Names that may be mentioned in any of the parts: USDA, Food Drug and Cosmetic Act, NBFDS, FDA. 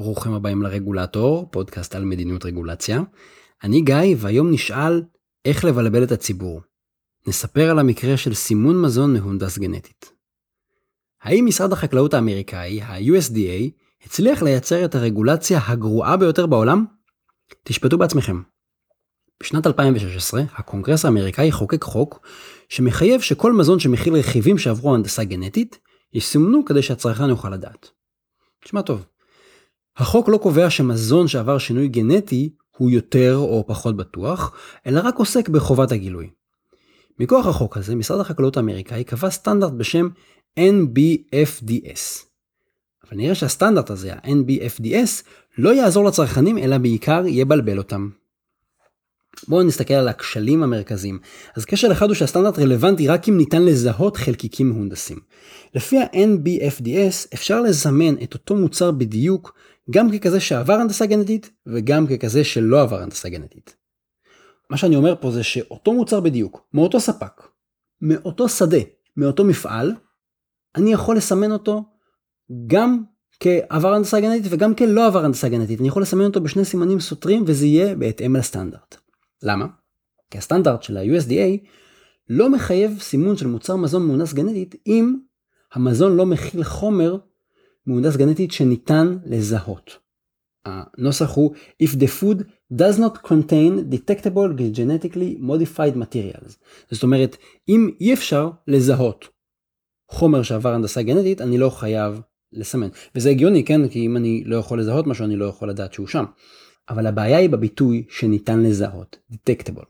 ברוכים הבאים לרגולטור, פודקאסט על מדיניות רגולציה. אני גיא, והיום נשאל איך לבלבל את הציבור. נספר על המקרה של סימון מזון מהונדס גנטית. האם משרד החקלאות האמריקאי, ה-USDA, הצליח לייצר את הרגולציה הגרועה ביותר בעולם? תשפטו בעצמכם. בשנת 2016, הקונגרס האמריקאי חוקק חוק שמחייב שכל מזון שמכיל רכיבים שעברו הנדסה גנטית, יסומנו כדי שהצרכן יוכל לדעת. תשמע טוב. החוק לא קובע שמזון שעבר שינוי גנטי הוא יותר או פחות בטוח, אלא רק עוסק בחובת הגילוי. מכוח החוק הזה, משרד החקלאות האמריקאי קבע סטנדרט בשם NBFDS. אבל נראה שהסטנדרט הזה, ה-NBFDS, לא יעזור לצרכנים, אלא בעיקר יבלבל אותם. בואו נסתכל על הכשלים המרכזיים. אז כשל אחד הוא שהסטנדרט רלוונטי רק אם ניתן לזהות חלקיקים מהונדסים. לפי ה-NBFDS אפשר לזמן את אותו מוצר בדיוק גם ככזה שעבר הנדסה גנטית וגם ככזה שלא עבר הנדסה גנטית. מה שאני אומר פה זה שאותו מוצר בדיוק, מאותו ספק, מאותו שדה, מאותו מפעל, אני יכול לסמן אותו גם כעבר הנדסה גנטית וגם כלא עבר הנדסה גנטית. אני יכול לסמן אותו בשני סימנים סותרים וזה יהיה בהתאם לסטנדרט. למה? כי הסטנדרט של ה-USDA לא מחייב סימון של מוצר מזון מהונדס גנטית אם המזון לא מכיל חומר מהונדס גנטית שניתן לזהות. הנוסח הוא If the food does not contain detectable genetically modified materials. זאת אומרת, אם אי אפשר לזהות חומר שעבר הנדסה גנטית, אני לא חייב לסמן. וזה הגיוני, כן? כי אם אני לא יכול לזהות משהו, אני לא יכול לדעת שהוא שם. אבל הבעיה היא בביטוי שניתן לזהות, detectable.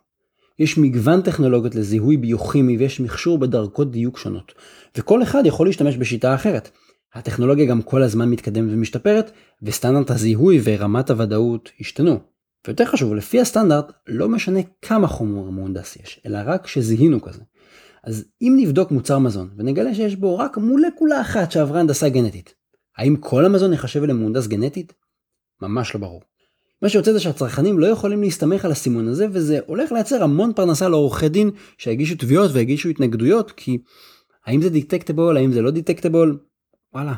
יש מגוון טכנולוגיות לזיהוי ביוכימי ויש מכשור בדרכות דיוק שונות. וכל אחד יכול להשתמש בשיטה אחרת. הטכנולוגיה גם כל הזמן מתקדמת ומשתפרת, וסטנדרט הזיהוי ורמת הוודאות השתנו. ויותר חשוב, לפי הסטנדרט לא משנה כמה חומר מהונדס יש, אלא רק שזיהינו כזה. אז אם נבדוק מוצר מזון ונגלה שיש בו רק מולקולה אחת שעברה הנדסה גנטית, האם כל המזון יחשב למהונדס גנטית? ממש לא ברור. מה שיוצא זה שהצרכנים לא יכולים להסתמך על הסימון הזה, וזה הולך לייצר המון פרנסה לעורכי דין שהגישו תביעות והגישו התנגדויות, כי האם זה detectable, האם זה לא detectable? וואלה,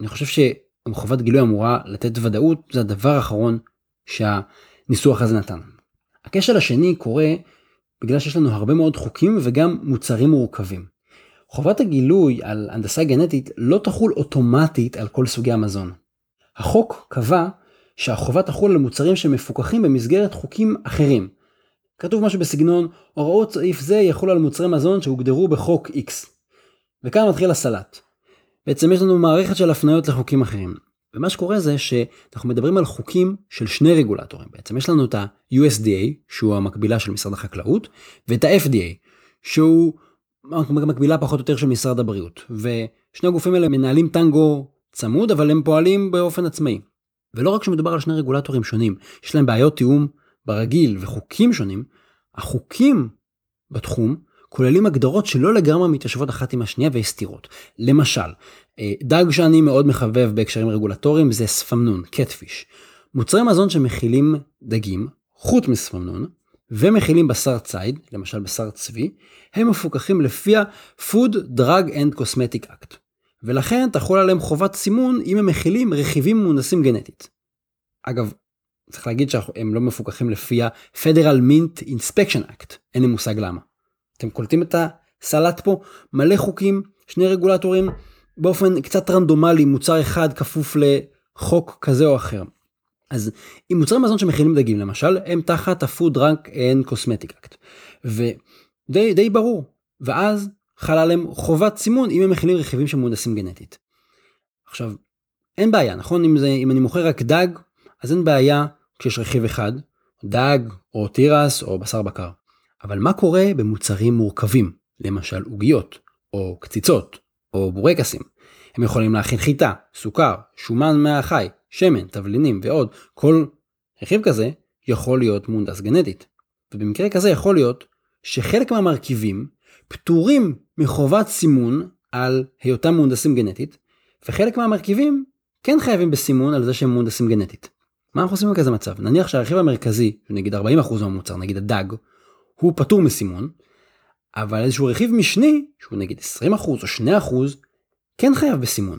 אני חושב שחובת גילוי אמורה לתת ודאות, זה הדבר האחרון שהניסוח הזה נתן. הכשל השני קורה בגלל שיש לנו הרבה מאוד חוקים וגם מוצרים מורכבים. חובת הגילוי על הנדסה גנטית לא תחול אוטומטית על כל סוגי המזון. החוק קבע שהחובה תחול למוצרים שמפוקחים במסגרת חוקים אחרים. כתוב משהו בסגנון, הוראות סעיף זה יחול על מוצרי מזון שהוגדרו בחוק X. וכאן מתחיל הסלט. בעצם יש לנו מערכת של הפניות לחוקים אחרים. ומה שקורה זה שאנחנו מדברים על חוקים של שני רגולטורים. בעצם יש לנו את ה-USDA, שהוא המקבילה של משרד החקלאות, ואת ה-FDA, שהוא מקבילה פחות או יותר של משרד הבריאות. ושני הגופים האלה מנהלים טנגו צמוד, אבל הם פועלים באופן עצמאי. ולא רק שמדובר על שני רגולטורים שונים, יש להם בעיות תיאום ברגיל וחוקים שונים, החוקים בתחום כוללים הגדרות שלא לגמרי מתיישבות אחת עם השנייה והסתירות. למשל, דג שאני מאוד מחבב בהקשרים רגולטוריים זה ספמנון, קטפיש. מוצרי מזון שמכילים דגים, חוץ מספמנון, ומכילים בשר ציד, למשל בשר צבי, הם מפוקחים לפי Food Drug and Cosmetic Act. ולכן תחול עליהם חובת סימון אם הם מכילים רכיבים מהונדסים גנטית. אגב, צריך להגיד שהם לא מפוקחים לפי ה-Federal Mint Inspection Act, אין לי מושג למה. אתם קולטים את הסלט פה, מלא חוקים, שני רגולטורים, באופן קצת רנדומלי, מוצר אחד כפוף לחוק כזה או אחר. אז אם מוצרי מזון שמכילים דגים למשל, הם תחת ה-Food Drug and Cosmetic Act, ודי ברור, ואז חל עליהם חובת סימון אם הם מכילים רכיבים שמהונדסים גנטית. עכשיו, אין בעיה, נכון? אם אני מוכר רק דג, אז אין בעיה כשיש רכיב אחד, דג או טירס או בשר בקר. אבל מה קורה במוצרים מורכבים? למשל עוגיות או קציצות או בורקסים. הם יכולים להכין חיטה, סוכר, שומן מהחי, שמן, תבלינים ועוד. כל רכיב כזה יכול להיות מהונדס גנטית. ובמקרה כזה יכול להיות שחלק מהמרכיבים פטורים מחובת סימון על היותם מהונדסים גנטית, וחלק מהמרכיבים כן חייבים בסימון על זה שהם מהונדסים גנטית. מה אנחנו עושים בכזה מצב? נניח שהרכיב המרכזי, נגיד 40% מהמוצר, נגיד הדג, הוא פטור מסימון, אבל איזשהו רכיב משני, שהוא נגיד 20% או 2%, כן חייב בסימון.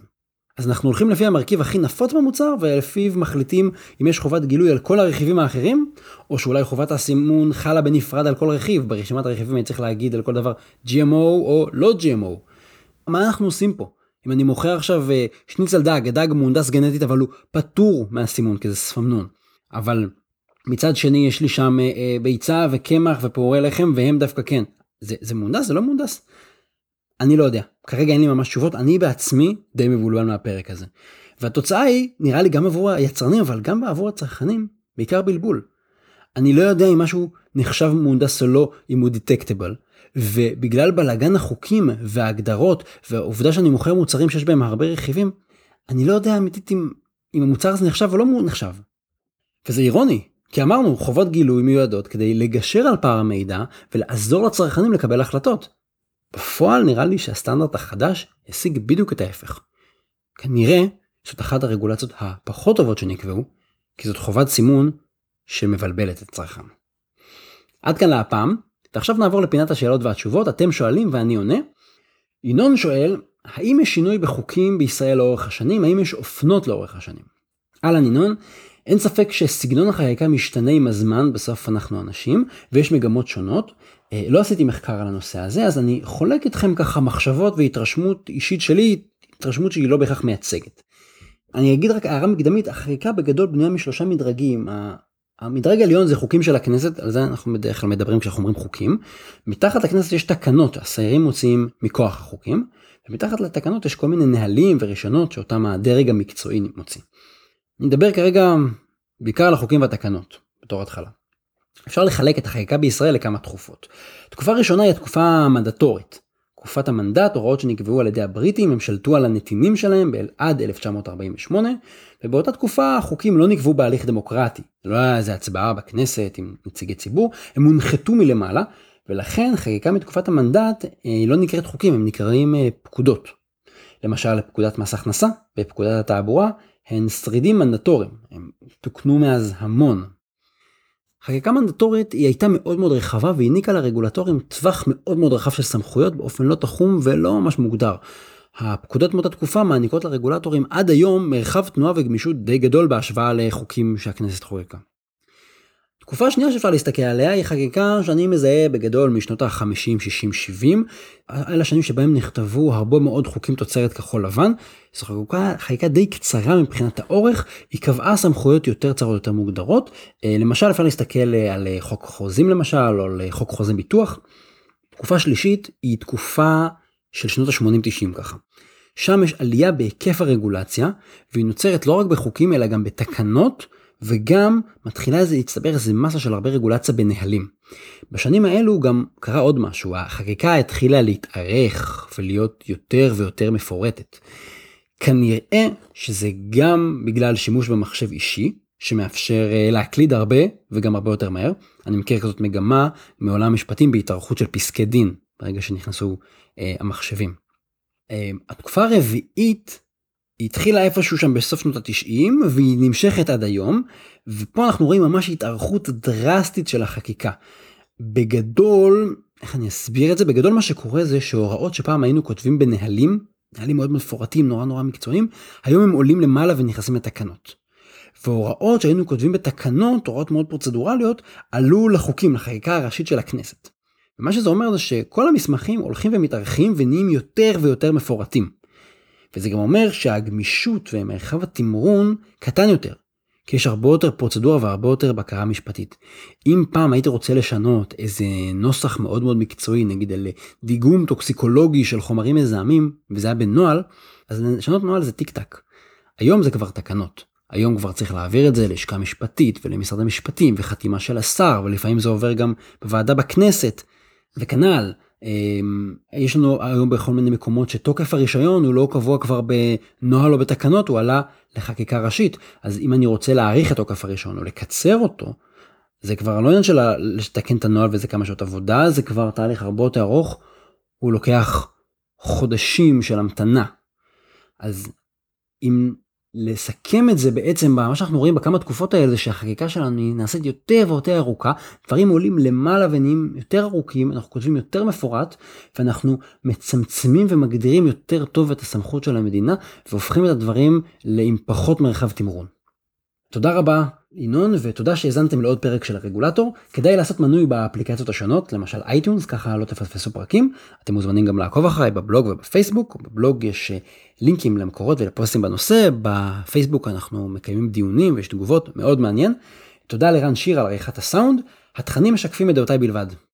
אז אנחנו הולכים לפי המרכיב הכי נפוץ במוצר, ולפיו מחליטים אם יש חובת גילוי על כל הרכיבים האחרים, או שאולי חובת הסימון חלה בנפרד על כל רכיב. ברשימת הרכיבים אני צריך להגיד על כל דבר GMO או לא GMO. מה אנחנו עושים פה? אם אני מוכר עכשיו שניצל דג, הדג מונדס גנטית, אבל הוא פטור מהסימון, כי זה ספמנון. אבל מצד שני יש לי שם ביצה וקמח ופעורי לחם, והם דווקא כן. זה מונדס? זה לא מונדס? אני לא יודע. כרגע אין לי ממש תשובות. אני בעצמי די מבולבל מהפרק הזה. והתוצאה היא, נראה לי גם עבור היצרנים, אבל גם בעבור הצרכנים, בעיקר בלבול. אני לא יודע אם משהו נחשב מונדס או לא, אם הוא detectable. ובגלל בלגן החוקים וההגדרות, והעובדה שאני מוכר מוצרים שיש בהם הרבה רכיבים, אני לא יודע אמיתית אם המוצר הזה נחשב או לא נחשב. וזה אירוני, כי אמרנו, חובות גילוי מיועדות כדי לגשר על פער המידע, ולעזור לצרכנים לקבל החלטות. בפועל נראה לי שהסטנדרט החדש השיג בדיוק את ההפך. כנראה זאת אחת הרגולציות הפחות טובות שנקבעו, כי זאת חובת סימון שמבלבלת את הצרכן. עד כאן להפעם, ועכשיו נעבור לפינת השאלות והתשובות, אתם שואלים ואני עונה. ינון שואל, האם יש שינוי בחוקים בישראל לאורך השנים? האם יש אופנות לאורך השנים? אלן ינון, אין ספק שסגנון החקיקה משתנה עם הזמן, בסוף אנחנו אנשים, ויש מגמות שונות. לא עשיתי מחקר על הנושא הזה, אז אני חולק אתכם ככה מחשבות והתרשמות אישית שלי, התרשמות שהיא לא בהכרח מייצגת. אני אגיד רק הערה מקדמית, החקיקה בגדול בנויה משלושה מדרגים, המדרג העליון זה חוקים של הכנסת, על זה אנחנו בדרך כלל מדברים כשאנחנו אומרים חוקים. מתחת לכנסת יש תקנות, השרים מוציאים מכוח החוקים, ומתחת לתקנות יש כל מיני נהלים ורישיונות שאותם הדרג המקצועי מוציא. נדבר כרגע בעיקר על החוקים והתקנות, בתור התחלה. אפשר לחלק את החקיקה בישראל לכמה תקופות. תקופה ראשונה היא התקופה המנדטורית. תקופת המנדט, הוראות שנקבעו על ידי הבריטים, הם שלטו על הנתינים שלהם עד 1948, ובאותה תקופה החוקים לא נקבעו בהליך דמוקרטי. לא היה איזו הצבעה בכנסת עם נציגי ציבור, הם מונחתו מלמעלה, ולכן חקיקה מתקופת המנדט לא נקראת חוקים, הם נקראים פקודות. למשל, פקודת מס הכנסה ופקודת התעבורה, הן שרידים מנדטוריים, הם תוקנו מאז המון. חקיקה מנדטורית היא הייתה מאוד מאוד רחבה והעניקה לרגולטורים טווח מאוד מאוד רחב של סמכויות באופן לא תחום ולא ממש מוגדר. הפקודות מאותה תקופה מעניקות לרגולטורים עד היום מרחב תנועה וגמישות די גדול בהשוואה לחוקים שהכנסת חוקקה. תקופה שנייה שאפשר להסתכל עליה היא חקיקה שאני מזהה בגדול משנות ה-50, 60, 70, אלה שנים שבהם נכתבו הרבה מאוד חוקים תוצרת כחול לבן, זו חקיקה די קצרה מבחינת האורך, היא קבעה סמכויות יותר צרות יותר מוגדרות, למשל אפשר להסתכל על חוק חוזים למשל, או על חוק חוזים ביטוח. תקופה שלישית היא תקופה של שנות ה-80-90 ככה. שם יש עלייה בהיקף הרגולציה, והיא נוצרת לא רק בחוקים אלא גם בתקנות, וגם מתחילה להצטבר איזה מסה של הרבה רגולציה בנהלים. בשנים האלו גם קרה עוד משהו, החקיקה התחילה להתארך ולהיות יותר ויותר מפורטת. כנראה שזה גם בגלל שימוש במחשב אישי, שמאפשר להקליד הרבה וגם הרבה יותר מהר. אני מכיר כזאת מגמה מעולם המשפטים בהתארכות של פסקי דין, ברגע שנכנסו המחשבים. התקופה הרביעית, היא התחילה איפשהו שם בסוף שנות ה-90, והיא נמשכת עד היום, ופה אנחנו רואים ממש התארכות דרסטית של החקיקה. בגדול, איך אני אסביר את זה? בגדול מה שקורה זה שהוראות שפעם היינו כותבים בנהלים, נהלים מאוד מפורטים, נורא נורא מקצועיים, היום הם עולים למעלה ונכנסים לתקנות. והוראות שהיינו כותבים בתקנות, הוראות מאוד פרוצדורליות, עלו לחוקים, לחקיקה הראשית של הכנסת. ומה שזה אומר זה שכל המסמכים הולכים ומתארכים ונהיים יותר ויותר מפורטים. וזה גם אומר שהגמישות ומרחב התמרון קטן יותר, כי יש הרבה יותר פרוצדורה והרבה יותר בקרה משפטית. אם פעם הייתי רוצה לשנות איזה נוסח מאוד מאוד מקצועי, נגיד על דיגום טוקסיקולוגי של חומרים מזהמים, וזה היה בנוהל, אז לשנות נוהל זה טיק-טק. היום זה כבר תקנות. היום כבר צריך להעביר את זה לשכה משפטית ולמשרד המשפטים וחתימה של השר, ולפעמים זה עובר גם בוועדה בכנסת, וכנ"ל. יש לנו היום בכל מיני מקומות שתוקף הרישיון הוא לא קבוע כבר בנוהל או בתקנות, הוא עלה לחקיקה ראשית, אז אם אני רוצה להאריך את תוקף הרישיון או לקצר אותו, זה כבר לא עניין של לתקן את הנוהל וזה כמה שעות עבודה, זה כבר תהליך הרבה יותר ארוך, הוא לוקח חודשים של המתנה. אז אם לסכם את זה בעצם, מה שאנחנו רואים בכמה תקופות האלה, שהחקיקה שלנו נעשית יותר ויותר ארוכה, דברים עולים למעלה ונהיים יותר ארוכים, אנחנו כותבים יותר מפורט, ואנחנו מצמצמים ומגדירים יותר טוב את הסמכות של המדינה, והופכים את הדברים עם פחות מרחב תמרון. תודה רבה ינון, ותודה שהזנתם לעוד פרק של הרגולטור. כדאי לעשות מנוי באפליקציות השונות, למשל אייטיונס, ככה לא תפספסו פרקים. אתם מוזמנים גם לעקוב אחריי בבלוג ובפייסבוק. בבלוג יש לינקים למקורות ולפוסטים בנושא. בפייסבוק אנחנו מקיימים דיונים ויש תגובות מאוד מעניין. תודה לרן שיר על עריכת הסאונד. התכנים משקפים את דעותיי בלבד.